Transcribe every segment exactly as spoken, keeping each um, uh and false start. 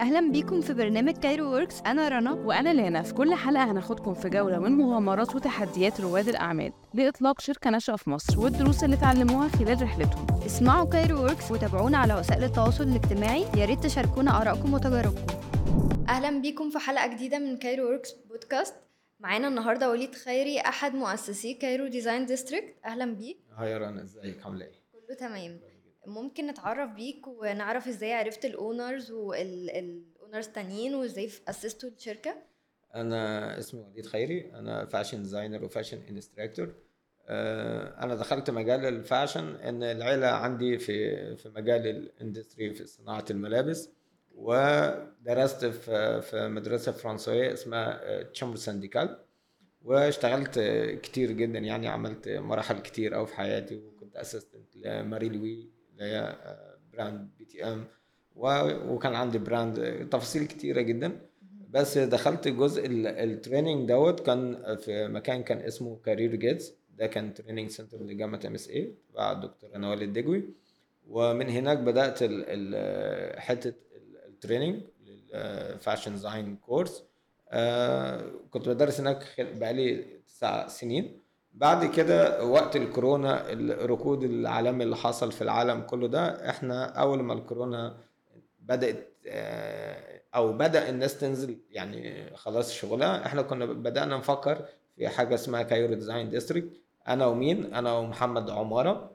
أهلا بيكم في برنامج كايرو ووركس. أنا رنا وأنا لينا. في كل حلقة هناخدكم في جولة من مغامرات وتحديات رواد الأعمال لإطلاق شركة ناشئة في مصر والدروس اللي تعلموها خلال رحلتهم. اسمعوا كايرو ووركس وتابعونا على وسائل التواصل الاجتماعي. يا ريت تشاركونا آرائكم وتجاربكم. أهلا بيكم في حلقة جديدة من كايرو ووركس بودكاست. معانا النهاردة وليد خيري أحد مؤسسي كايرو ديزاين ديستريكت. أهلا بيك. هاي رنا، ازيك؟ عاملة ايه؟ كله تمام. ممكن نتعرف بيك ونعرف ازاي عرفت الاونرز والاونرز التانيين وازاي اسستوا الشركه؟ انا اسمي وليد خيري، انا فاشن ديزاينر وفاشن انستراكتور. انا دخلت مجال الفاشن ان العيله عندي في في مجال الاندستري في صناعه الملابس، ودرست في في مدرسه فرنسويه اسمها تشامبر سانديكال، واشتغلت كتير جدا، يعني عملت مراحل كتير قوي في حياتي، وكنت اسيستنت لماري لوي اللي براند بي تي ام، وكان عندي براند، تفاصيل كتيرة جدا. بس دخلت جزء التريننج دوت كان في مكان كان اسمه كارير جيتس. ده كان تريننج سنتر لجامعة ام اس اي مع الدكتور انا والد دجوي، ومن هناك بدأت حتة التريننج للفاشن ديزاين كورس. كنت بدرس هناك بقالي تسع سنين. بعد كده وقت الكورونا، الركود العالمي اللي حصل في العالم كله ده، احنا اول ما الكورونا بدأت او بدأ الناس تنزل يعني خلاص شغلها، احنا كنا بدأنا نفكر في حاجة اسمها كايرو ديزاين ديستريكت. انا ومين؟ انا ومحمد عمارة،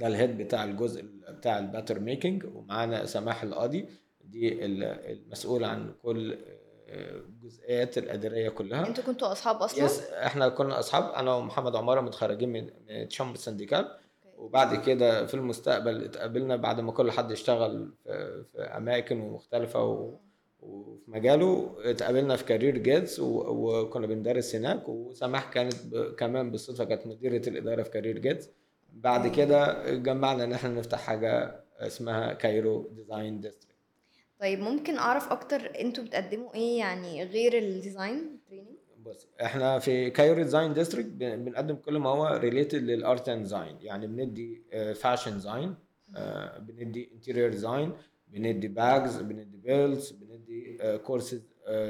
ده الهيد بتاع الجزء بتاع الباتر ميكنج، ومعانا سماح القاضي، دي المسؤول عن كل الجزئيات الاداريه كلها. انتوا كنتوا اصحاب اصلا؟ يس، احنا كنا اصحاب. انا ومحمد عماره متخرجين من تشامبر سانديكال، وبعد كده في المستقبل اتقابلنا بعد ما كل حد اشتغل في اماكن مختلفه وفي مجاله. اتقابلنا في كارير جيتس وكنا بندرس هناك، وسماح كانت كمان بالصدفه كانت مديره الاداره في كارير جيتس. بعد كده اتجمعنا ان احنا نفتح حاجه اسمها كايرو ديزاين ديستريكت. طيب ممكن اعرف اكتر انتوا بتقدموا ايه يعني غير الديزاين تريننج؟ بص، احنا في كايرو ديزاين ديستريكت بنقدم كل ما هو ريليتد للارت اند ديزاين، يعني بندي فاشن ديزاين، بندي انتيرير ديزاين، بندي باجز، بندي بيلز، بندي كورسز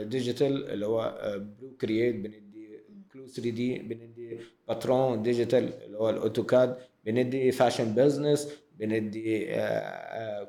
ديجيتال اللي هو برو كرييت، بندي كلو ثري دي، بندي باترون ديجيتال اللي هو الاوتوكاد، بندي فاشن بزنس، بندي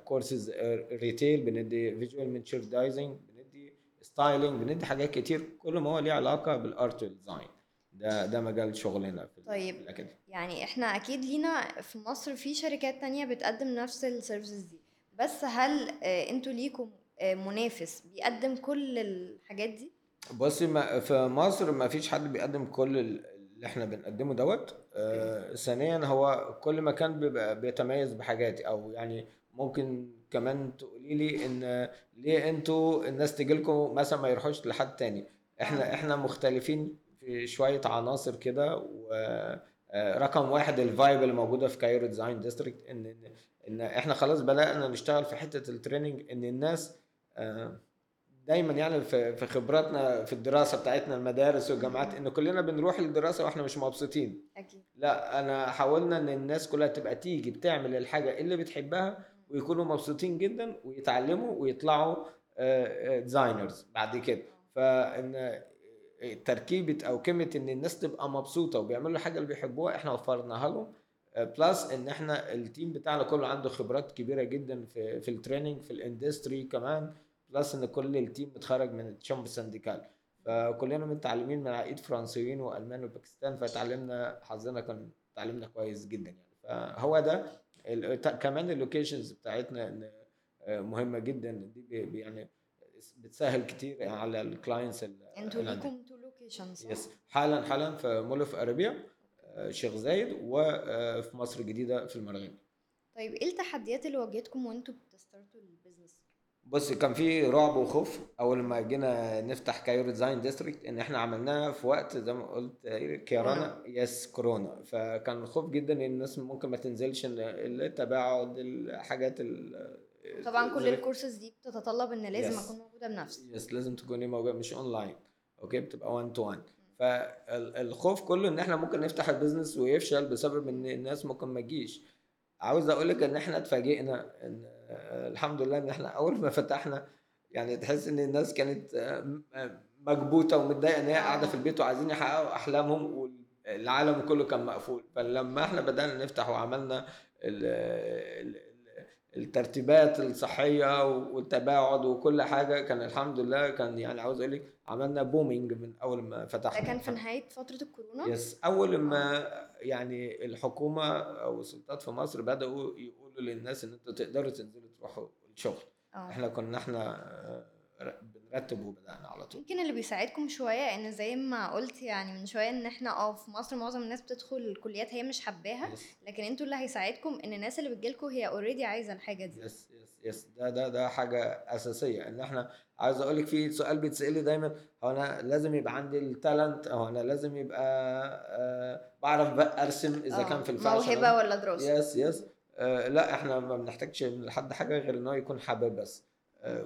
كورسز ريتيل، بندي فيجوال ميرشاندايزنج، بندي ستايلنج، بندي حاجات كتير كل ما هو ليه علاقه بالارت والديزاين. ده ده مجال شغلنا في طيب الأكاديمي. يعني احنا اكيد لينا في مصر في شركات تانية بتقدم نفس السيرفيسز دي، بس هل انتوا ليكم منافس بيقدم كل الحاجات دي؟ بصي، في مصر ما فيش حد بيقدم كل اللي احنا بنقدمه دوت. آه، ثانيا هو كل مكان بيبقى بيتميز بحاجاتي، او يعني ممكن كمان تقولي لي ان ليه انتوا الناس تيجي لكم مثلا ما يروحوش لحد تاني. احنا احنا مختلفين في شويه عناصر كده. ورقم واحد الفايب اللي موجوده في كايرو ديزاين ديستريكت ان ان, إن احنا خلاص بدأنا نشتغل في حته التريننج، ان الناس آه دايما يعني في خبراتنا في الدراسه بتاعتنا المدارس والجامعات ان كلنا بنروح للدراسه واحنا مش مبسوطين. اكيد. لا، انا حاولنا ان الناس كلها تبقى تيجي بتعمل الحاجه اللي بتحبها ويكونوا مبسوطين جدا ويتعلموا ويطلعوا ديزاينرز بعد كده. فان تركيبه او كلمه ان الناس تبقى مبسوطه وبيعملوا الحاجه اللي بيحبوها احنا وفرناها لهم. بلس ان احنا التيم بتاعنا كله عنده خبرات كبيره جدا في في التريننج في الاندستري كمان. بلس ان كل التيم متخرج من تشامبر سانديكال، فكلنا متعلمين من عقيد فرنسيين والمان وباكستان، فتعلمنا حظنا كان تعلمنا كويس جدا يعني. فهو ده كمان اللوكيشنز بتاعتنا مهمه جدا، دي يعني بتسهل كتير على الكلاينتس. انتوا ليكم تو لوكيشنز؟ يس، حالا حالا في مول في اربيا، شيخ زايد، وفي مصر الجديده في المرغني. طيب ايه التحديات اللي واجهتكم وانتوا بتستارتوا البيزنس؟ بص، كان في رعب وخوف اول ما جينا نفتح كايرو ديزاين ديستريكت، ان احنا عملناها في وقت زي ما قلت كورونا. يس، كورونا. فكان خوف جدا ان الناس ممكن ما تنزلش، التباعد، الحاجات ال... طبعا كل الكورسز دي بتتطلب ان لازم اكون موجوده بنفسي. يس، لازم تكوني موجوده مش اونلاين. اوكي، بتبقى وان تو وان. فالخوف كله ان احنا ممكن نفتح البيزنس ويفشل بسبب ان الناس ممكن ما تجيش. عاوز اقول لك ان احنا اتفاجئنا ان الحمد لله ان احنا اول ما فتحنا يعني تحس ان الناس كانت مكبوته ومتضايقه ان هي قاعده في البيت وعايزين يحققوا احلامهم والعالم كله كان مقفول. فلما احنا بدانا نفتح وعملنا الترتيبات الصحيه والتباعد وكل حاجه كان الحمد لله كان يعني عاوز اقول لك عملنا بومينج من اول ما فتحنا. ده كان في نهايه فتره الكورونا. يس اول ما يعني الحكومه او السلطات في مصر بداوا يقولوا للناس ان انتوا تقدروا تنزلوا تروحوا الشغل. أوه. احنا كنا احنا بنرتب وبدأنا على طول. يمكن اللي بيساعدكم شويه ان زي ما قلت يعني من شويه ان احنا اه في مصر معظم الناس بتدخل الكليات هي مش حباها, لكن انتوا اللي هيساعدكم ان الناس اللي بتجيلكم هي اوريدي عايزه الحاجه دي. يس يس يس ده ده ده حاجه اساسيه. ان احنا عايز اقول لك في سؤال بيتسالي دايما, هو انا لازم يبقى عندي التالنت او انا لازم يبقى أه بعرف ارسم اذا أوه. كان في الفاشن موهبه ولا دراسه. يس يس أه لا احنا ما بنحتاجش من حد حاجه غير ان هو يكون حابب بس.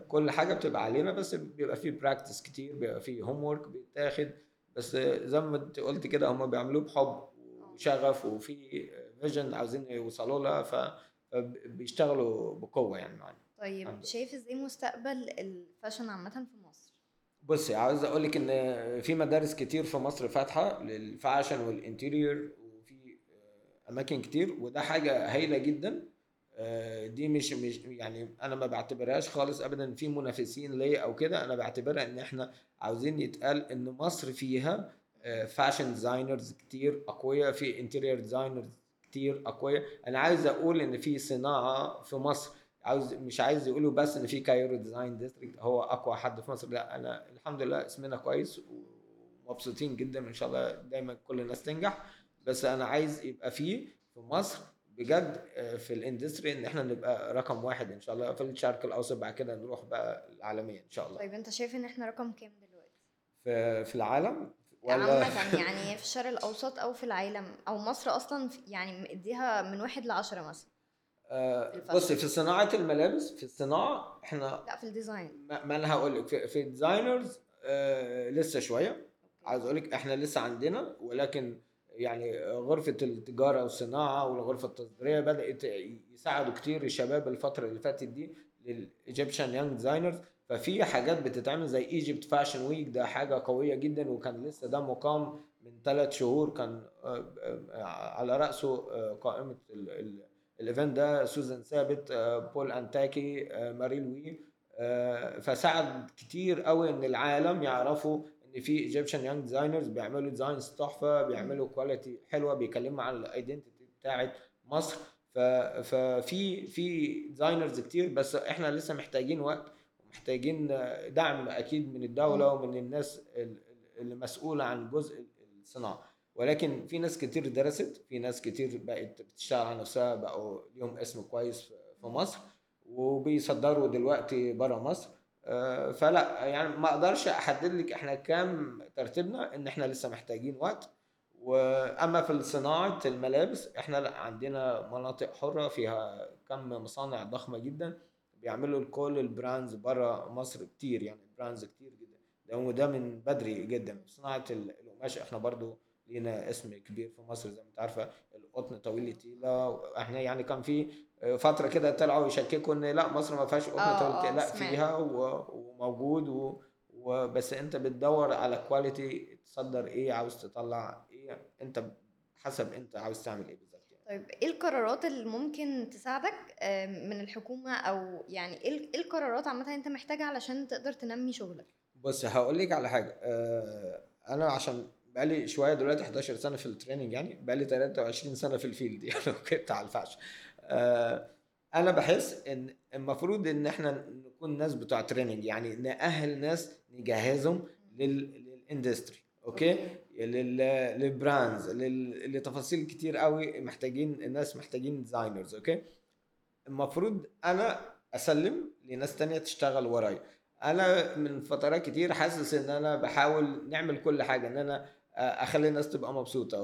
كل حاجه بتبقى علينا, بس بيبقى فيه براكتس كتير, بيبقى فيه هوم ورك بيتاخد, بس زي ما انت قلت كده هم بيعملوه بحب وشغف وفي فيجن عاوزين يوصلوا لها, فبيشتغلوا بقوه يعني معانا. طيب شايف ازاي مستقبل الفاشن عامه في مصر؟ بصي عاوز اقول لك ان في مدارس كتير في مصر فاتحه للفاشن والانتيريور وفي اماكن كتير, وده حاجه هايله جدا. دي مش, مش يعني انا ما بعتبرهاش خالص ابدا في منافسين ليه او كده, انا بعتبرها ان احنا عاوزين يتقال ان مصر فيها فاشن ديزاينرز كتير اقوياء, في انتيريور ديزاينرز كتير اقوياء. انا عايز اقول ان في صناعه في مصر, عاوز مش عايز يقولوا بس ان في كايرو ديزاين ديستريكت هو اقوى حد في مصر, لا انا الحمد لله اسمنا كويس ومبسوطين جدا ان شاء الله دايما كل الناس تنجح, بس انا عايز يبقى فيه في مصر بجد في الاندستري ان احنا نبقى رقم واحد ان شاء الله في الشرق الاوسط, بعد كده نروح بقى العالميه ان شاء الله. طيب انت شايف ان احنا رقم كام دلوقتي في في العالم ولا عامه يعني في الشرق الاوسط او في العالم او مصر اصلا يعني مديها من واحد لعشرة مثلا؟ آه بصي في صناعه الملابس في الصناعه احنا لا في الديزاين ما انا هقول لك في, في الديزاينرز آه لسه شويه. أوكي. عايز اقول لك احنا لسه عندنا, ولكن يعني غرفة التجارة والصناعة والغرفة التصديرية بدأت يساعدوا كتير الشباب الفترة اللي فاتت دي للإيجيبشن يانج ديزاينرز, ففي حاجات بتتعمل زي إيجيبت فاشن ويك, ده حاجة قوية جدا وكان لسه ده مقام من ثلاث شهور كان على رأسه قائمة الإيفنت ده سوزان ثابت بول أنتاكي ماري لوي, فساعد كتير قوي إن العالم يعرفوا ان في ايجيبشن يانج ديزاينرز بيعملوا ديزاينز تحفه, بيعملوا كواليتي حلوه, بيكلموا عن الايدنتيتي بتاعه مصر, ففي في ديزاينرز كتير, بس احنا لسه محتاجين وقت ومحتاجين دعم اكيد من الدوله ومن الناس اللي مسؤوله عن جزء الصناعه, ولكن في ناس كتير درست, في ناس كتير بقت بتشتغل على نفسها, بقوا ليهم اسم كويس في مصر وبيصدروا دلوقتي بره مصر, فلا يعني ما اقدرش احدد لك احنا كام ترتيبنا, ان احنا لسه محتاجين وقت. واما في صناعه الملابس احنا لا عندنا مناطق حره فيها كم مصانع ضخمه جدا بيعملوا كل البراندز بره مصر كتير, يعني براندز كتير جدا, وده من بدري جدا. صناعه القماش احنا برضو لينا اسم كبير في مصر زي ما انت عارفه, القطن طويل تيله, احنا يعني كان في فتره كده طلعوا يشككوا ان لا مصر ما فيهاش قطن طويل تيله, لا فيها وموجود, وبس انت بتدور على كواليتي تصدر ايه, عاوز تطلع ايه, انت حسب انت عاوز تعمل ايه بالظبط يعني. طيب ايه القرارات اللي ممكن تساعدك من الحكومه, او يعني ايه القرارات عامه انت محتاجها علشان تقدر تنمي شغلك؟ بص هقول لك على حاجه, انا عشان بقالي شويه دلوقتي احداشر سنه في التريننج, يعني بقالي تلاتة وعشرين سنه في الفيلد يعني بتاع الفاش. آه انا بحس ان المفروض ان احنا نكون ناس بتوع تريننج, يعني نأهل ناس نجهزهم للاندستري, اوكي, للبراندز, لتفاصيل كتير قوي محتاجين الناس, محتاجين ديزاينرز, اوكي. المفروض انا اسلم لناس تانية تشتغل ورايا. انا من فترات كتير حاسس ان انا بحاول نعمل كل حاجه ان انا اخلي الناس تبقى مبسوطه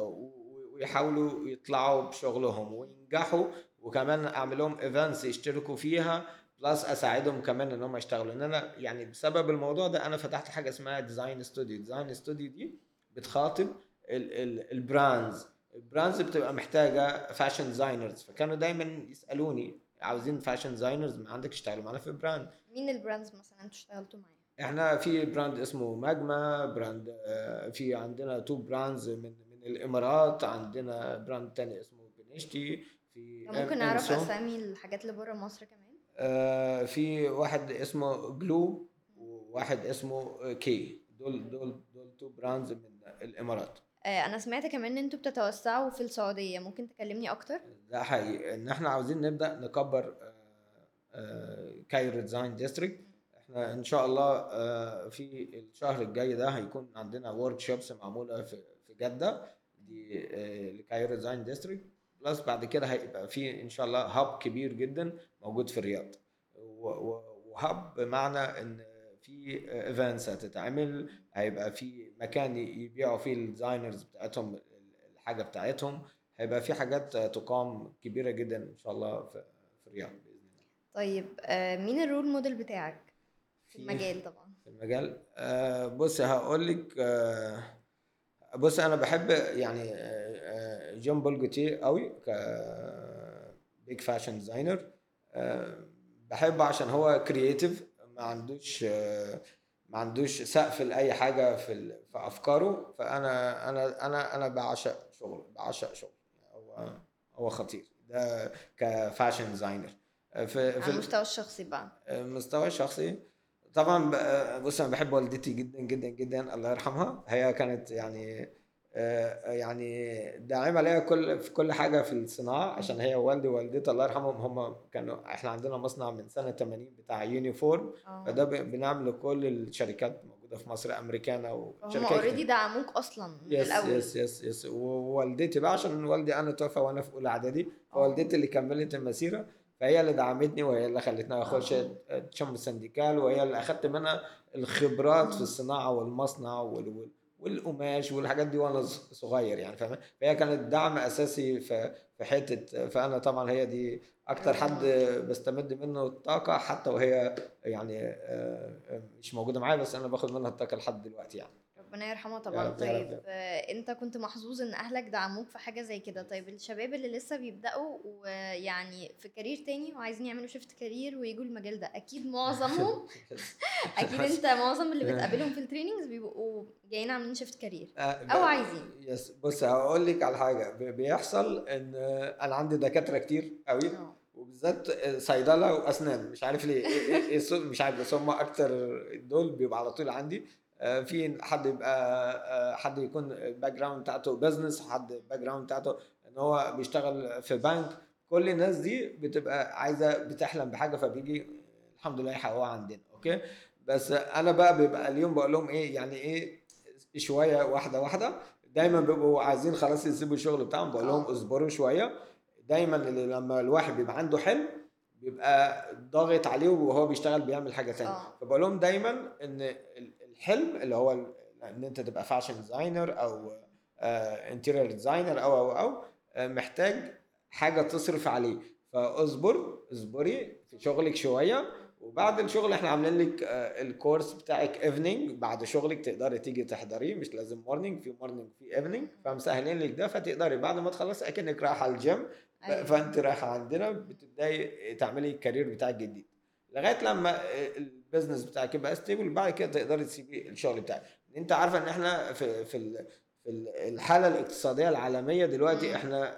ويحاولوا يطلعوا بشغلهم وينجحوا, وكمان اعمل لهم ايفنتس يشتركوا فيها, بلس اساعدهم كمان ان هم يشتغلوا. ان انا يعني بسبب الموضوع ده انا فتحت حاجه اسمها ديزاين ستوديو. ديزاين ستوديو دي بتخاطب البراندز, البراندز بتبقى محتاجه فاشن ديزاينرز, فكانوا دايما يسالوني عاوزين فاشن ديزاينرز من عندك تشتغلوا معانا في البراند. مين البراندز مثلا انتوا اشتغلتوا معاهم؟ احنا في براند اسمه ماجما براند، في عندنا تو براندز من من الامارات، عندنا براند تاني اسمه بنشتي. في ممكن اعرف اسامي الحاجات اللي بره مصر كمان؟ في واحد اسمه جلو وواحد اسمه كي، دول دول دول تو براندز من الامارات. انا سمعت كمان ان انتوا بتتوسعوا في السعوديه، ممكن تكلمني اكتر؟ ده حقيقي ان احنا عاوزين نبدا نكبر كايرو ديزاين ديستريكت. احنا ان شاء الله في الشهر الجاي ده هيكون عندنا ورك شوبس معموله في في جده دي لكايرو ديزاين ديستريكت، بلس بعد كده هيبقى في ان شاء الله هاب كبير جدا موجود في الرياض، وهاب بمعنى ان في ايفنتس هتتعمل، هيبقى في مكان يبيعوا فيه الديزاينرز بتاعتهم الحاجه بتاعتهم، هيبقى في حاجات تقام كبيره جدا ان شاء الله في الرياض باذن الله. طيب مين الرول موديل بتاعك في المجال؟ طبعا في المجال آه بص هقول لك آه بص انا بحب يعني آه جون بول جوتيه قوي ك بيج فاشن ديزاينر، آه بحبه عشان هو كرييتيف، ما عندوش آه ما عندوش سقف لاي حاجه في في افكاره، فانا انا انا انا بعشق شغله بعشق شغله هو هو خطير ده كفاشن ديزاينر. في في المستوى الشخصي بقى، المستوى الشخصي طبعا بص انا بحب والدتي جدا جدا جدا الله يرحمها، هي كانت يعني يعني داعمه ليا كل في كل حاجه في الصناعه، عشان هي والدي ووالدتي الله يرحمهم هم كانوا احنا عندنا مصنع من سنه ثمانين بتاع يونيفورم، فده بنعمله كل الشركات موجوده في مصر امريكانا وشركات. هم اوريدي دعموك اصلا من الاول؟ يس يس يس ووالدتي بقى عشان والدي انا توفى وانا في اولى اعدادي، فوالدتي اللي كملت المسيره، فهي اللي دعمتني وهي اللي خلتني اخش الشامبر سنديكال، وهي اللي اخدت منها الخبرات في الصناعه والمصنع وال والقماش والحاجات دي وانا صغير يعني فاهم، فهي كانت دعم اساسي في حته، فانا طبعا هي دي اكتر حد بستمد منه الطاقه، حتى وهي يعني مش موجوده معايا بس انا باخد منها الطاقه لحد دلوقتي يعني، ربنا يرحمها طبعا. طيب انت كنت محظوظ ان اهلك دعموك في حاجه زي كده، طيب الشباب اللي لسه بيبداوا ويعني في كارير تاني وعايزين يعملوا شيفت كارير ويجوا المجال ده، اكيد معظمهم اكيد انت معظم اللي بتقابلهم في التريننجز بيبقوا جايين عاملين شيفت كارير او عايزين. يس بص هقول لك على حاجه بيحصل، ان انا عندي دكاتره كتير قوي وبالذات صيدله واسنان، مش عارف ليه مش عارف بس هم اكتر دول بيبقى على طول عندي، في حد يبقى حد يكون الباك جراوند بتاعته بزنس، حد الباك جراوند بتاعته ان هو بيشتغل في بنك، كل الناس دي بتبقى عايزه بتحلم بحاجه فبيجي الحمد لله يحققوها عندنا اوكي. بس انا بقى بيبقى اليوم بقول لهم ايه يعني ايه شويه واحده واحده، دايما بيبقوا عايزين خلاص يسيبوا الشغل بتاعهم، بقول لهم اصبروا شويه. دايما لما الواحد بيبقى عنده حلم بيبقى ضاغط عليه وهو بيشتغل بيعمل حاجه ثانيه، فبقول لهم دايما ان الحلم اللي هو ان انت تبقى فاشن ديزاينر او انتيرير ديزاينر او او او محتاج حاجه تصرف عليه، فاصبر اصبري في شغلك شويه، وبعد الشغل احنا عاملين لك الكورس بتاعك ايفنينج بعد شغلك تقدري تيجي تحضريه، مش لازم مورنينج، في مورنينج في ايفنينج، فمسهلين لك ده، فتقدري بعد ما تخلصي اكنك رايحه الجيم. أيوة. فانت رايحه عندنا بتبداي تعملي الكارير بتاعك جديد لغايه لما البيزنس بتاعك يبقى ستيبل، بعد كده تقدري تسيبي الشغل بتاعك. انت عارفه ان احنا في في الحاله الاقتصاديه العالميه دلوقتي احنا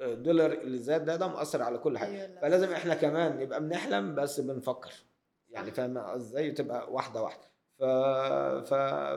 الدولار اللي زاد ده ده مؤثر على كل حاجه. أيوة. فلازم احنا كمان نبقى بنحلم بس بنفكر يعني فاهمه ازاي، تبقى واحده واحده. ف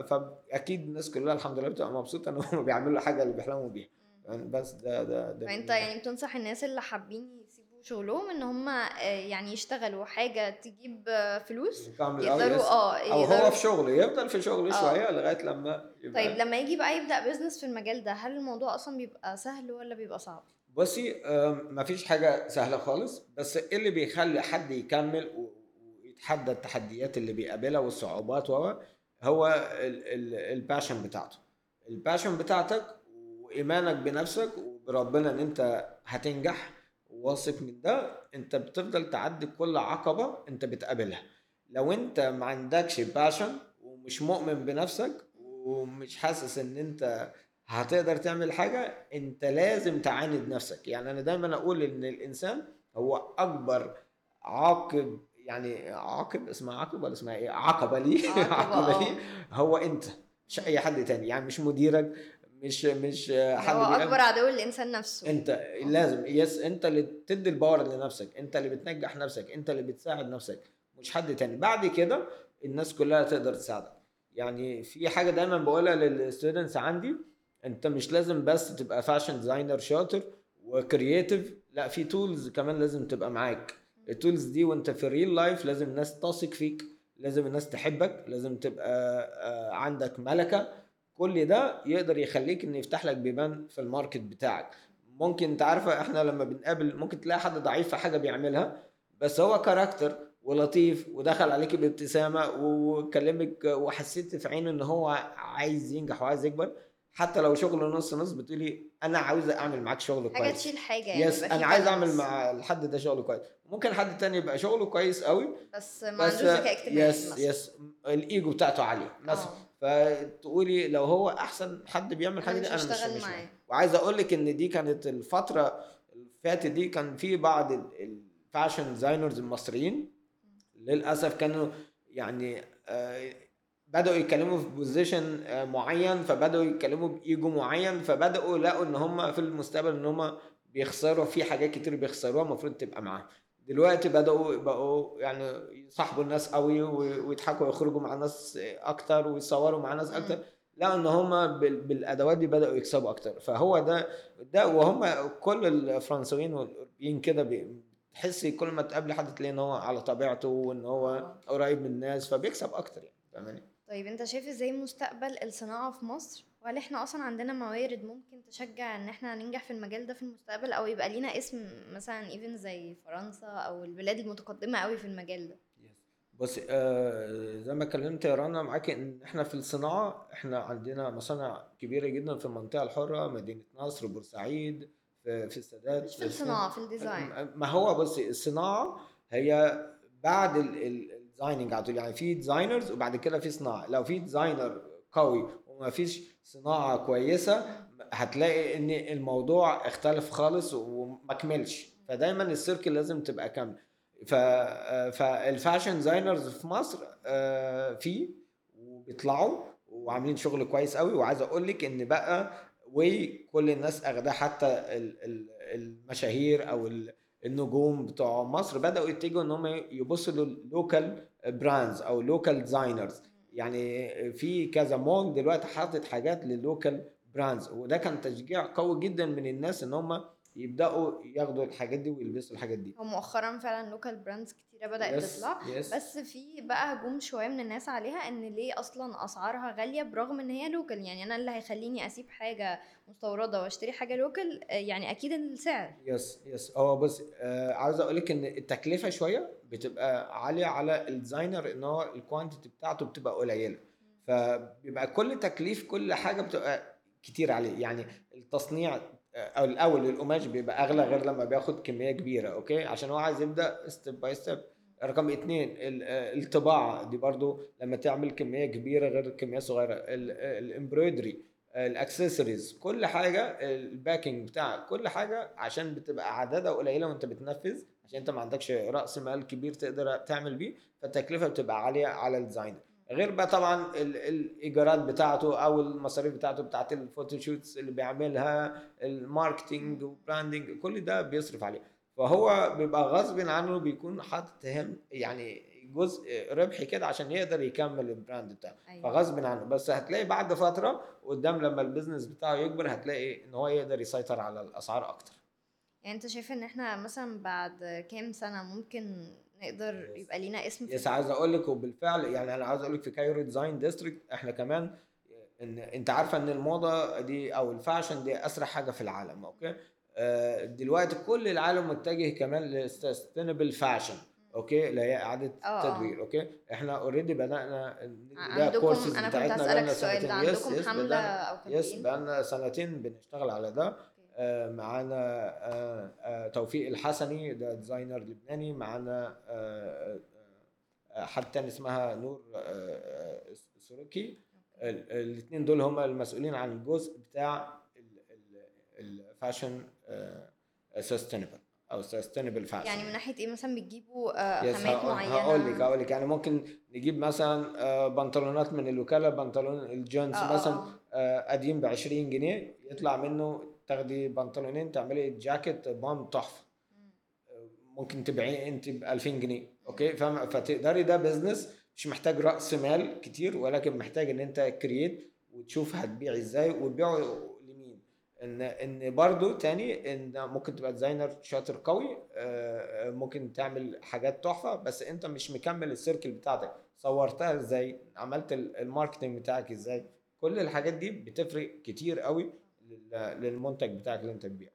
فاكيد الناس كلها الحمد لله بتبقى مبسوطه ان هم بيعملوا الحاجه اللي بيحلموا بيها يعني، بس ده ده, ده فانت يعني بتنصح الناس اللي حابين يسيبوا شغلهم ان هم يعني يشتغلوا حاجه تجيب فلوس يقدروا اه او هو في شغله يفضل في شغله شويه لغايه لما يبقى. طيب لما يجي بقى يبدا بيزنس في المجال ده، هل الموضوع اصلا بيبقى سهل ولا بيبقى صعب؟ بصي مفيش حاجه سهله خالص، بس اللي بيخلي حد يكمل ويتحدى التحديات اللي بيقابلها والصعوبات هو هو الباشن بتاعته، الباشن بتاعتك ايمانك بنفسك وبربنا ان انت هتنجح، واثق من ده، انت بتفضل تعدي كل عقبه انت بتقابلها. لو انت ما عندكش باشن ومش مؤمن بنفسك ومش حاسس ان انت هتقدر تعمل حاجه، انت لازم تعاند نفسك. يعني انا دايما اقول ان الانسان هو اكبر عاقب يعني عاقب اسمها عاقب ولا اسمها ايه عقبه لي عقبه لي هو انت، مش اي حد تاني، يعني مش مديرك، مش مش حد، هو اكبر عدو الانسان نفسه. انت أوه. لازم يس انت اللي تدي الباور لنفسك، انت اللي بتنجح نفسك، انت اللي بتساعد نفسك، مش حد تاني. بعد كده الناس كلها تقدر تساعدك. يعني في حاجه دايما بقولها للستودنتس عندي، انت مش لازم بس تبقى فاشن ديزاينر شاطر وكرياتيف، لا، في تولز كمان لازم تبقى معاك. التولز دي وانت في الريل لايف لازم الناس تثق فيك، لازم الناس تحبك، لازم تبقى عندك ملكه. كل ده يقدر يخليك ان يفتح لك بيبان في الماركت بتاعك. ممكن تعرفه احنا لما بنقابل ممكن تلاقي حد ضعيف في حاجه بيعملها، بس هو كاركتر ولطيف ودخل عليك بابتسامه وكلمك وحسيت في عينه ان هو عايز ينجح وعايز يكبر، حتى لو شغله نص نص بتقولي انا عاوز اعمل معاك شغل كويس، حاجه تشيل حاجه، يعني يس انا عايز اعمل مع الحد ده شغل كويس. ممكن حد تاني يبقى شغله كويس قوي بس ما عندوش ذكاء اجتماعي مثلا، يس الايجو بتاعته عالي مثلا، فتقولي لو هو احسن حد بيعمل حاجه دي انا مش هشتغل. وعايز اقول لك ان دي كانت الفتره الفاتت دي كان في بعض الفاشن ديزاينرز المصريين للاسف كانوا يعني آه بدأوا يتكلموا في بوزيشن معين، فبدأوا يتكلموا بإيجو معين، فبدأوا لقوا ان هم في المستقبل ان هم بيخسروا في حاجات كتير بيخسروها المفروض تبقى معاهم. دلوقتي بدأوا بقوا يعني يصاحبوا الناس قوي ويضحكوا ويخرجوا مع ناس اكتر ويصوروا مع ناس اكتر، لقوا ان هم بالادوات دي بدأوا يكسبوا اكتر. فهو ده ده وهم كل الفرنسويين والاوروبيين كده بتحسي كل ما تقابل حد تلاقي ان هو على طبيعته وان هو قريب من الناس فبيكسب اكتر. يعني فاهماني؟ طيب انت شايف ازاي مستقبل الصناعه في مصر؟ وهل احنا اصلا عندنا موارد ممكن تشجع ان احنا ننجح في المجال ده في المستقبل، او يبقى لينا اسم مثلا ايفن زي فرنسا او البلاد المتقدمه قوي في المجال ده؟ بص آه زي ما كلمت يا رنا معاك ان احنا في الصناعه احنا عندنا مصانع كبيره جدا في المنطقه الحره، مدينه نصر، بورسعيد، في السادات. مش في الصناعه، في الديزاين. ما هو بص الصناعه هي بعد ال ال ديزايننج على طول، يعني في ديزاينرز وبعد كده في صناعه. لو في ديزاينر قوي وما فيش صناعه كويسه هتلاقي ان الموضوع اختلف خالص وما كملش، فدايما السيركل لازم تبقى كامله. ف فالفاشن ديزاينرز في مصر في وبيطلعوا وعاملين شغل كويس قوي، وعايز اقول لك ان بقى وكل الناس اخدها، حتى المشاهير او النجوم بتوع مصر بدأوا يتجهوا انهم يبصوا للوكال براندز او لوكال ديزاينرز. يعني في كازا مونج دلوقتي حاطط حاجات للوكال براندز، وده كان تشجيع قوي جدا من الناس ان هم يبدأوا ياخدوا الحاجات دي ويلبسوا الحاجات دي. ومؤخرا فعلا لوكال براندز كتيرة بدأت yes, تطلع yes. بس في بقى هجوم شوية من الناس عليها ان ليه اصلا اسعارها غالية برغم ان هي لوكال. يعني انا اللي هيخليني اسيب حاجة مستوردة واشتري حاجة لوكال يعني اكيد السعر. يس يس هو بس آه عاوز اقولك ان التكلفة شوية بتبقى عالية على الديزاينر، ان هو الكوانتيتي بتاعته بتبقى قليلة، فبيبقى كل تكليف كل حاجة بتبقى كتير عليه. يعني التصنيع او الاول القماش بيبقى اغلى غير لما بياخد كميه كبيره، اوكي، عشان هو عايز يبدا ستيب باي ستيب. رقم اتنين الطباعه دي برضو لما تعمل كميه كبيره غير كميه صغيره، الامبرودري، الاكسسوارز، كل حاجه، الباكينج بتاع كل حاجه، عشان بتبقى عددها قليله وانت بتنفذ، عشان انت ما عندكش راس مال كبير تقدر تعمل بيه، فالتكلفه بتبقى عاليه على الديزاينر. غير بقى طبعا الايجارات بتاعته او المصاريف بتاعته بتاعت الفوتوشوتس اللي بيعملها، الماركتينج وبراندنج، كل ده بيصرف عليه. فهو بيبقى غصب عنه بيكون حاطط يعني جزء ربحي كده عشان يقدر يكمل البراند بتاعه. أيوة. فغصب عنه، بس هتلاقي بعد فتره قدام لما البيزنس بتاعه يكبر هتلاقي ان هو يقدر يسيطر على الاسعار اكتر. يعني انت شايف ان احنا مثلا بعد كام سنه ممكن نقدر يبقى لينا اسم؟ يس عايز اقول لك وبالفعل، يعني انا عايز اقول لك في كايرو ديزاين ديستريكت احنا كمان ان انت عارفه ان الموضه دي او الفاشن دي اسرع حاجه في العالم، اوكي، آه دلوقتي كل العالم متجه كمان للسستينبل فاشن، اوكي، اللي هي اعاده التدوير، اوكي. احنا اوريدي بدانا ده كورسز بتاعتنا بقالنا سنتين، يس يس بدانا يس بقالنا سنتين بنشتغل على ده. آه معانا آه آه توفيق الحسني، ده ديزاينر لبناني. معانا آه آه حد تاني اسمها نور آه سروكي. الاثنين دول هم المسؤولين عن الجزء بتاع الفاشن سستينبل. او سستينبل فاشن. يعني من ناحيه ايه مثلا بتجيبوا خامات معينه؟ هقول لك هقول لك يعني ممكن نجيب مثلا بنطلونات من الوكاله، بنطلون الجونز آه مثلا آه قديم ب عشرين جنيه، يطلع منه تاخدي بنطلونين تعملي جاكيت بام تحفه، ممكن تبيعيه انت ب ألفين جنيه. اوكي فاهم؟ فتقدري ده بزنس مش محتاج راس مال كتير، ولكن محتاج ان انت كرييت وتشوف هتبيعي ازاي وتبيعه لمين. ان ان برضو تاني ان ممكن تبقى ديزاينر شاطر قوي، ممكن تعمل حاجات تحفه، بس انت مش مكمل السيركل بتاعتك، صورتها ازاي، عملت الماركتنج بتاعك ازاي، كل الحاجات دي بتفرق كتير قوي للمنتج بتاعك اللي انت بتبيعه.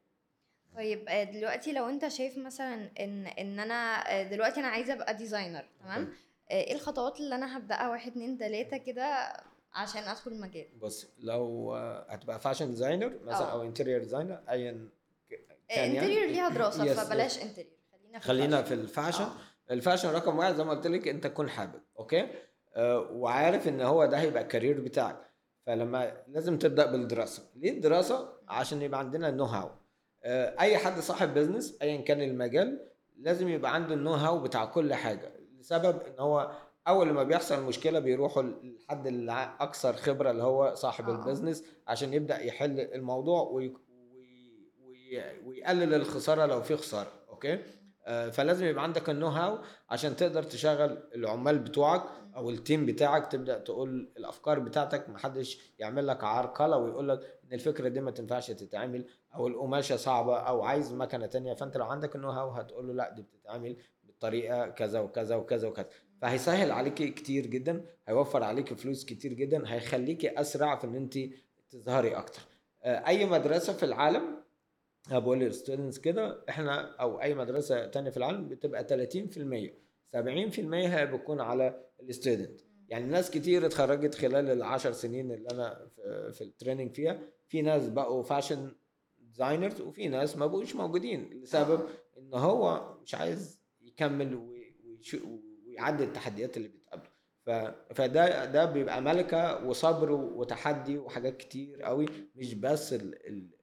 طيب دلوقتي لو انت شايف مثلا ان ان انا دلوقتي انا عايزه ابقى ديزاينر، تمام، ايه الخطوات اللي انا هبداها واحد اتنين تلاته كده عشان ادخل المجال؟ بص، لو هتبقى فاشن ديزاينر مثلا أوه. او انتيريور ديزاينر ايا كان، انتيريور ليها دراسه فبلاش انتيريور، خلينا في خلينا في الفاشن. الفاشن رقم واحد زي ما قلت لك انت تكون حابب، اوكي أه وعارف ان هو ده هيبقى الكارير بتاعك. فلما لازم تبدا بالدراسه. ليه الدراسه؟ عشان يبقى عندنا النو هاو. أه اي حد صاحب بيزنس ايا كان المجال لازم يبقى عنده النو هاو بتاع كل حاجه، لسبب ان هو اول ما بيحصل مشكله بيروحوا لحد اللي اكثر خبره اللي هو صاحب آه. البيزنس عشان يبدا يحل الموضوع وي... وي... ويقلل الخساره لو في خساره. اوكي آه فلازم يبقى عندك النو هاو عشان تقدر تشغل العمال بتوعك او التيم بتاعك، تبدا تقول الافكار بتاعتك، محدش يعمل لك عرقله ويقول لك ان الفكره دي ما تنفعش تتعمل، او القماشه صعبه، او عايز مكنه تانية. فانت لو عندك النو هاو هتقول له لا دي بتتعمل بالطريقه كذا وكذا وكذا وكذا، فهيسهل عليكي كتير جدا، هيوفر عليكي فلوس كتير جدا، هيخليكي اسرع في ان انت تظهري اكتر. اي مدرسه في العالم بقول للستودنتس كده احنا، او اي مدرسه تانية في العالم بتبقى ثلاثين بالمية سبعين بالمية هي بتكون على الستودنت. يعني ناس كتير اتخرجت خلال العشر سنين اللي انا في التريننج فيها، في ناس بقوا فاشن ديزاينرز وفي ناس ما بقوش موجودين لسبب ان هو مش عايز يكمل ويشوف عدد التحديات اللي بتقابله. فده ده بيبقى ملكه وصبر وتحدي وحاجات كتير قوي، مش بس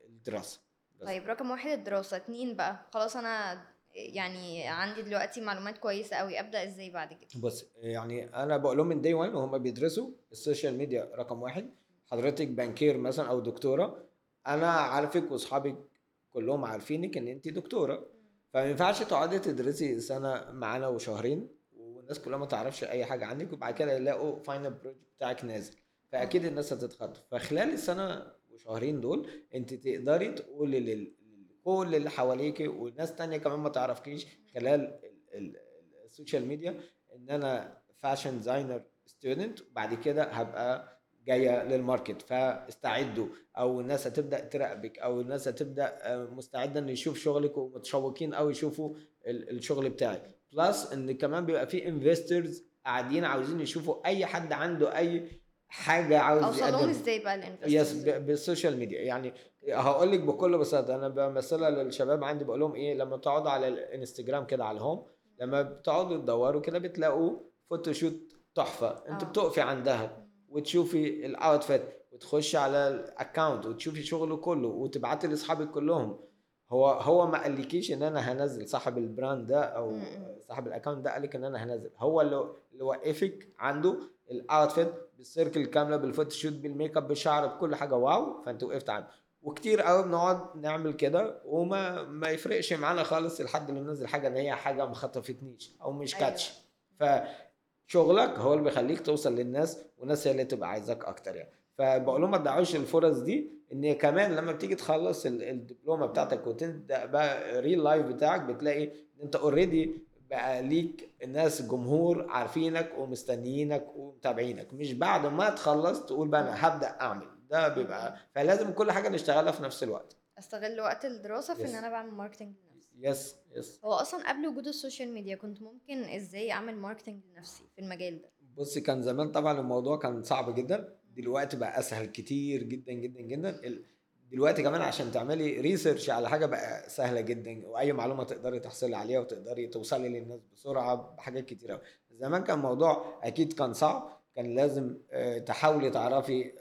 الدراسه بس. طيب رقم واحد الدراسه. اتنين بقى، خلاص انا يعني عندي دلوقتي معلومات كويسه قوي، ابدا ازاي بعد كده؟ بص يعني انا بقول لهم من داي وان وهم بيدرسوا السوشيال ميديا رقم واحد. حضرتك بانكير مثلا او دكتوره، انا عارفك واصحابك كلهم عارفينك ان انت دكتوره، فما ينفعش تقعدي تدرسي سنه معانا وشهرين الناس كلها ما تعرفش اي حاجه عنك، وبعد كده يلاقوا فاينل بروجكت بتاعك نازل، فاكيد الناس هتتخطف. فخلال السنه وشهرين دول انت تقدري تقولي لكل اللي حواليك والناس تانية كمان ما تعرفكيش خلال السوشيال ميديا ان انا فاشن ديزاينر ستودنت، وبعد كده هبقى جايه للماركت فاستعدوا، او الناس هتبدا تراقبك، او الناس هتبدا مستعده ان يشوف شغلك ومتشوقين او يشوفوا الشغل بتاعك. بلس ان كمان بيبقى فيه انفسترز قاعدين عاوزين يشوفوا اي حد عنده اي حاجه عاوز يقدمها. اوصلهم ازاي بقى الانفسترز؟ بالسوشيال ميديا. يعني هقول لك بكل بساطه، انا بمثلها للشباب عندي بقول لهم ايه، لما تقعدوا على الانستجرام كده على الهوم، لما بتقعدوا تدوروا كده بتلاقوا فوتوشوت تحفه انت بتقفي عندها وتشوفي الاوتفيت وتخشي على الاكونت وتشوفي شغله كله وتبعتي لاصحابك كلهم. هو هو ما قالكيش ان انا هنزل، صاحب البراند ده او صاحب الاكونت ده قالك ان انا هنزل، هو اللي وقفك عنده الاوتفيت بالسيركل الكامله بالفوتوشوت بالميك اب بالشعر بكل حاجه واو، فانت وقفت عنده. وكتير قوي بنقعد نعمل كده وما ما يفرقش معانا خالص الحد اللي منزل حاجه ان هي حاجه ما خطفتنيش او مش كاتش. ف شغلك هو اللي بيخليك توصل للناس، والناس هي اللي تبقى عايزاك اكتر. يعني فبقول لهم ما تضيعوش الفرص دي، ان كمان لما بتيجي تخلص الدبلومه بتاعتك وتبدا بقى ريل لايف بتاعك، بتلاقي ان انت اوريدي بقى ليك الناس جمهور عارفينك ومستنيينك ومتابعينك، مش بعد ما تخلص تقول بقى انا هبدا اعمل ده. بيبقى فلازم كل حاجه نشتغلها في نفس الوقت. استغل وقت الدراسه في yes. ان انا بعمل ماركتنج لنفسي. يس yes, يس yes. هو اصلا قبل وجود السوشيال ميديا كنت ممكن ازاي اعمل ماركتنج لنفسي في المجال ده؟ بصي كان زمان طبعا الموضوع كان صعب جدا، دلوقتي بقى اسهل كتير جدا جدا جدا. دلوقتي كمان عشان تعملي ريسيرش على حاجه بقى سهله جدا، واي معلومه تقدري تحصلي عليها وتقدري توصلي للناس بسرعه بحاجات كتير قوي. زمان كان الموضوع اكيد كان صعب، كان لازم تحاولي تعرفي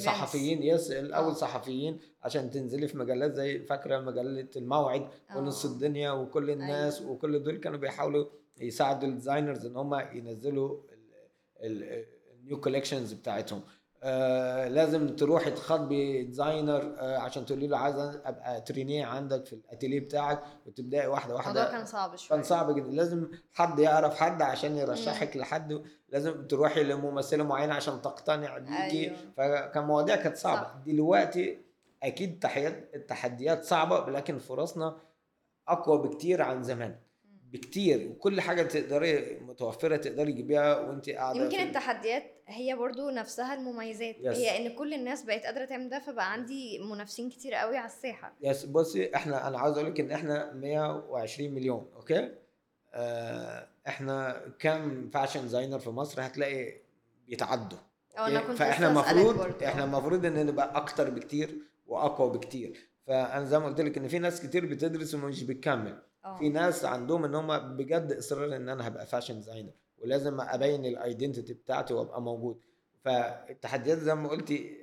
صحفيين يسأل أول صحفيين عشان تنزلي في مجلات زي فاكرة مجلة الموعد ونص الدنيا وكل الناس أيوة. وكل دول كانوا بيحاولوا يساعدوا الديزاينرز إن هم ينزلوا النيو كولكشنز بتاعتهم. آه لازم تروحي تخاطبي ديزاينر آه عشان تقولي له عايزه ابقى ترينيه عندك في الاتيليه بتاعك وتبداي واحده واحده. الموضوع كان صعب شويه. كان صعب جدا، لازم حد يعرف حد عشان يرشحك لحد، لازم تروحي لممثله معينه عشان تقتنع بيكي. أيوه. فكان مواضيع كانت صعبه. صح. دلوقتي اكيد التحديات صعبه، لكن فرصنا اقوى بكتير عن زمان بكتير، وكل حاجه تقدري متوفره تقدري تجيبيها وانت قاعده. يمكن التحديات هي برضو نفسها المميزات. yes. هي ان كل الناس بقت قادره تعمل ده، فبقى عندي منافسين كتير قوي على الساحه. يس yes. بصي احنا انا عاوز اقول لك ان احنا مية وعشرين مليون اوكي آه احنا كام فاشن ديزاينر في مصر هتلاقي بيتعدوا. أوكي؟ فاحنا المفروض احنا المفروض ان نبقى اكتر بكتير واقوى بكتير. فانا زي ما قلت لك ان في ناس كتير بتدرس ومش بتكمل. أوه. في ناس عندهم ان هم بجد اصرار ان انا هبقى فاشن ديزاينر ولازم ابين الايدنتيتي بتاعتي وابقى موجود. فالتحديات زي ما قلتي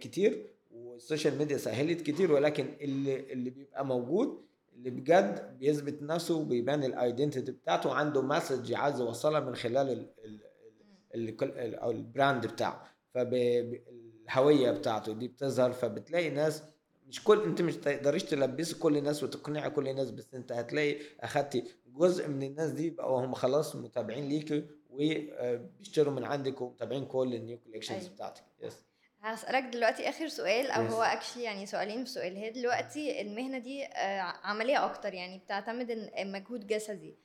كتير، والسوشيال ميديا سهلت كتير، ولكن اللي اللي بيبقى موجود اللي بجد بيثبت نفسه وبيبان الايدنتيتي بتاعته وعنده مسج عايز يوصلها من خلال ال او البراند بتاعه، فالهويه بتاعته دي بتظهر. فبتلاقي ناس مش كل انت مش تقدريش تلبسي كل الناس وتقنعي كل الناس، بس انت هتلاقي اخدتي جزء من الناس دي بقوا هم خلاص متابعين ليكي وبيشتروا من عندك ومتابعين كل النيو كولكشنز. أيوة. بتاعتك. يس هسألك دلوقتي اخر سؤال او yes. هو اكشلي يعني سؤالين في سؤال. هي دلوقتي المهنه دي عمليه اكتر، يعني بتعتمد مجهود جسدي،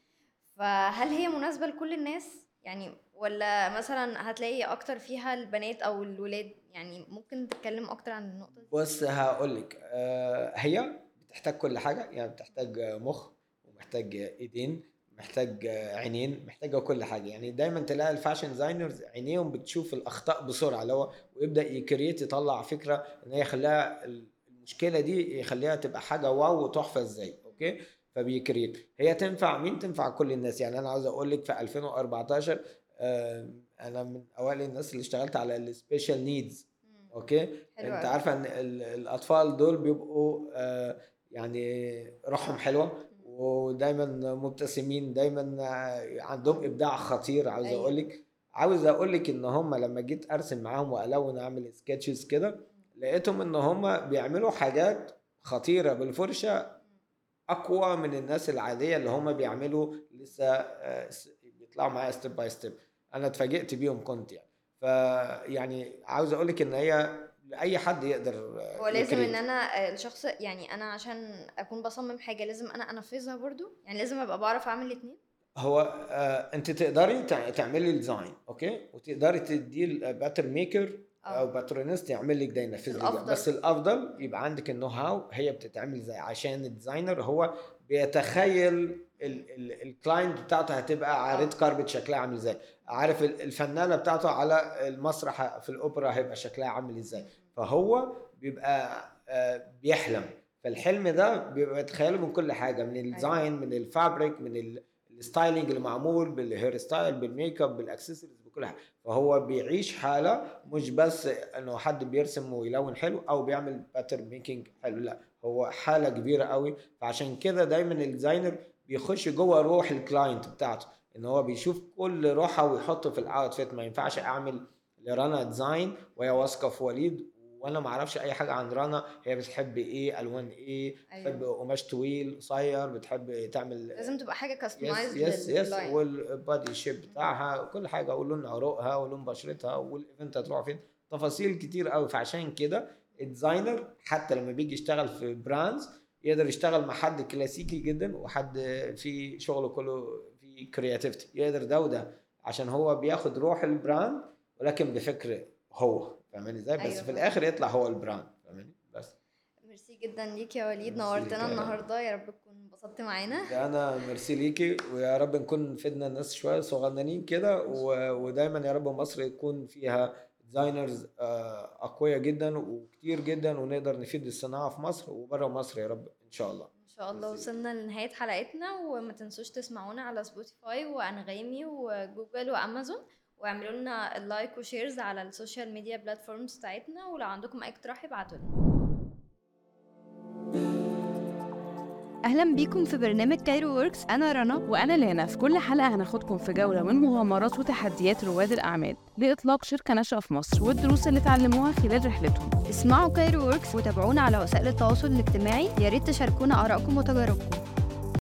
فهل هي مناسبه لكل الناس يعني، ولا مثلا هتلاقي اكتر فيها البنات او الولاد؟ يعني ممكن تتكلم اكتر عن النقطه دي؟ بص هقولك آه هي بتحتاج كل حاجه، يعني بتحتاج مخ ومحتاج ايدين محتاج عينين محتاجه كل حاجه. يعني دايما تلاقي الفاشن ديزاينرز عينيهم بتشوف الاخطاء بسرعه لو ويبدا يكريت يطلع فكره ان هي يخليها المشكله دي يخليها تبقى حاجه واو وتحفه ازاي. اوكي فبيكريت. هي تنفع مين؟ تنفع كل الناس. يعني انا عاوز اقولك في ألفين وأربعتاشر انا من اوائل الناس اللي اشتغلت على السبيشال نيدز. اوكي انت عارفه ان الاطفال دول بيبقوا يعني روحهم حلوه ودايما مبتسمين، دايما عندهم ابداع خطير. عاوز اقولك عاوز اقولك ان هم لما جيت ارسم معاهم والون اعمل سكتشز كده لقيتهم ان هم بيعملوا حاجات خطيره بالفرشه اقوى من الناس العاديه اللي هم بيعملوا لسه بيطلعوا معايا ستيب باي ستيب. انا اتفاجئت بيهم كنت يعني. فيعني عاوز اقول لك ان هي لاي حد يقدر. هو لازم ان انا الشخص يعني انا عشان اكون بصمم حاجه لازم انا انفذها برضو، يعني لازم ابقى بعرف اعمل الاثنين. هو آه انت تقدري تعملي ديزاين اوكي وتقدري تدي باتر ميكر او باترونست يعمل لك ده ينفذ لك، بس الافضل يبقى عندك النو هاو هي بتتعمل زي عشان الديزاينر هو بيتخيل الكلاينت بتاعته هتبقى على ريد كاربت شكلها عامل ازاي، عارف الفنانه بتاعته على المسرح في الاوبرا هيبقى شكلها عامل ازاي، فهو بيبقى بيحلم. فالحلم ده بيبقى تخيله من كل حاجه، من الديزاين من الفابريك من الستايلينج المعمول بالهير ستايل بالميك اب بالاكسسوارز بكل حاجه. فهو بيعيش حاله مش بس انه حد بيرسم ويلون حلو او بيعمل باتر ميكنج حلو، لا هو حاله كبيره قوي. فعشان كده دايما الديزاينر بيخش جوه روح الكلاينت بتاعته ان هو بيشوف كل روحه ويحطه في الاوتفيت. ما ينفعش اعمل لرنا ديزاين وهي واثقه في وليد وانا ما اعرفش اي حاجه عن رنا، هي بتحب ايه الوان ايه. أيوة. بتحب قماش طويل قصير بتحب تعمل، لازم تبقى حاجه كاستمايزد يس يس والبادي شيب بتاعها وكل حاجه ولون عروقها ولون بشرتها والايفنت هتروح فين، تفاصيل كتير قوي. فعشان كده الديزاينر حتى لما بيجي يشتغل في براندز يقدر يشتغل مع حد كلاسيكي جدا وحد في شغله كله في كرياتيفيتي، يقدر ده وده عشان هو بياخد روح البراند ولكن بفكر هو فاهماني ازاي. بس أيوة. في الاخر يطلع هو البراند فاهماني. بس ميرسي جدا ليكي يا وليد، نورتنا النهارده، يا رب تكون انبسطت معانا. انا ميرسي ليكي ويا رب نكون فدنا الناس شويه صغننين كده، ودايما يا رب مصر يكون فيها ديزاينرز اقوياء جدا وكتير جدا ونقدر نفيد الصناعه في مصر وبره مصر يا رب ان شاء الله. ان شاء الله. وصلنا لنهايه حلقتنا، وما تنسوش تسمعونا على سبوتيفاي وانغامي وجوجل وامازون، واعملوا لنا اللايك وشيرز على السوشيال ميديا بلاتفورمز بتاعتنا، ولو عندكم اي اقتراح ابعتوا لنا. اهلا بيكم في برنامج كايرو ووركس. انا رنا وانا لينا. في كل حلقه هناخدكم في جوله من مغامرات وتحديات رواد الاعمال لاطلاق شركه ناشئه في مصر والدروس اللي اتعلموها خلال رحلتهم. اسمعوا كايرو ووركس وتابعونا على وسائل التواصل الاجتماعي. يا ريت تشاركونا ارائكم وتجاربكم.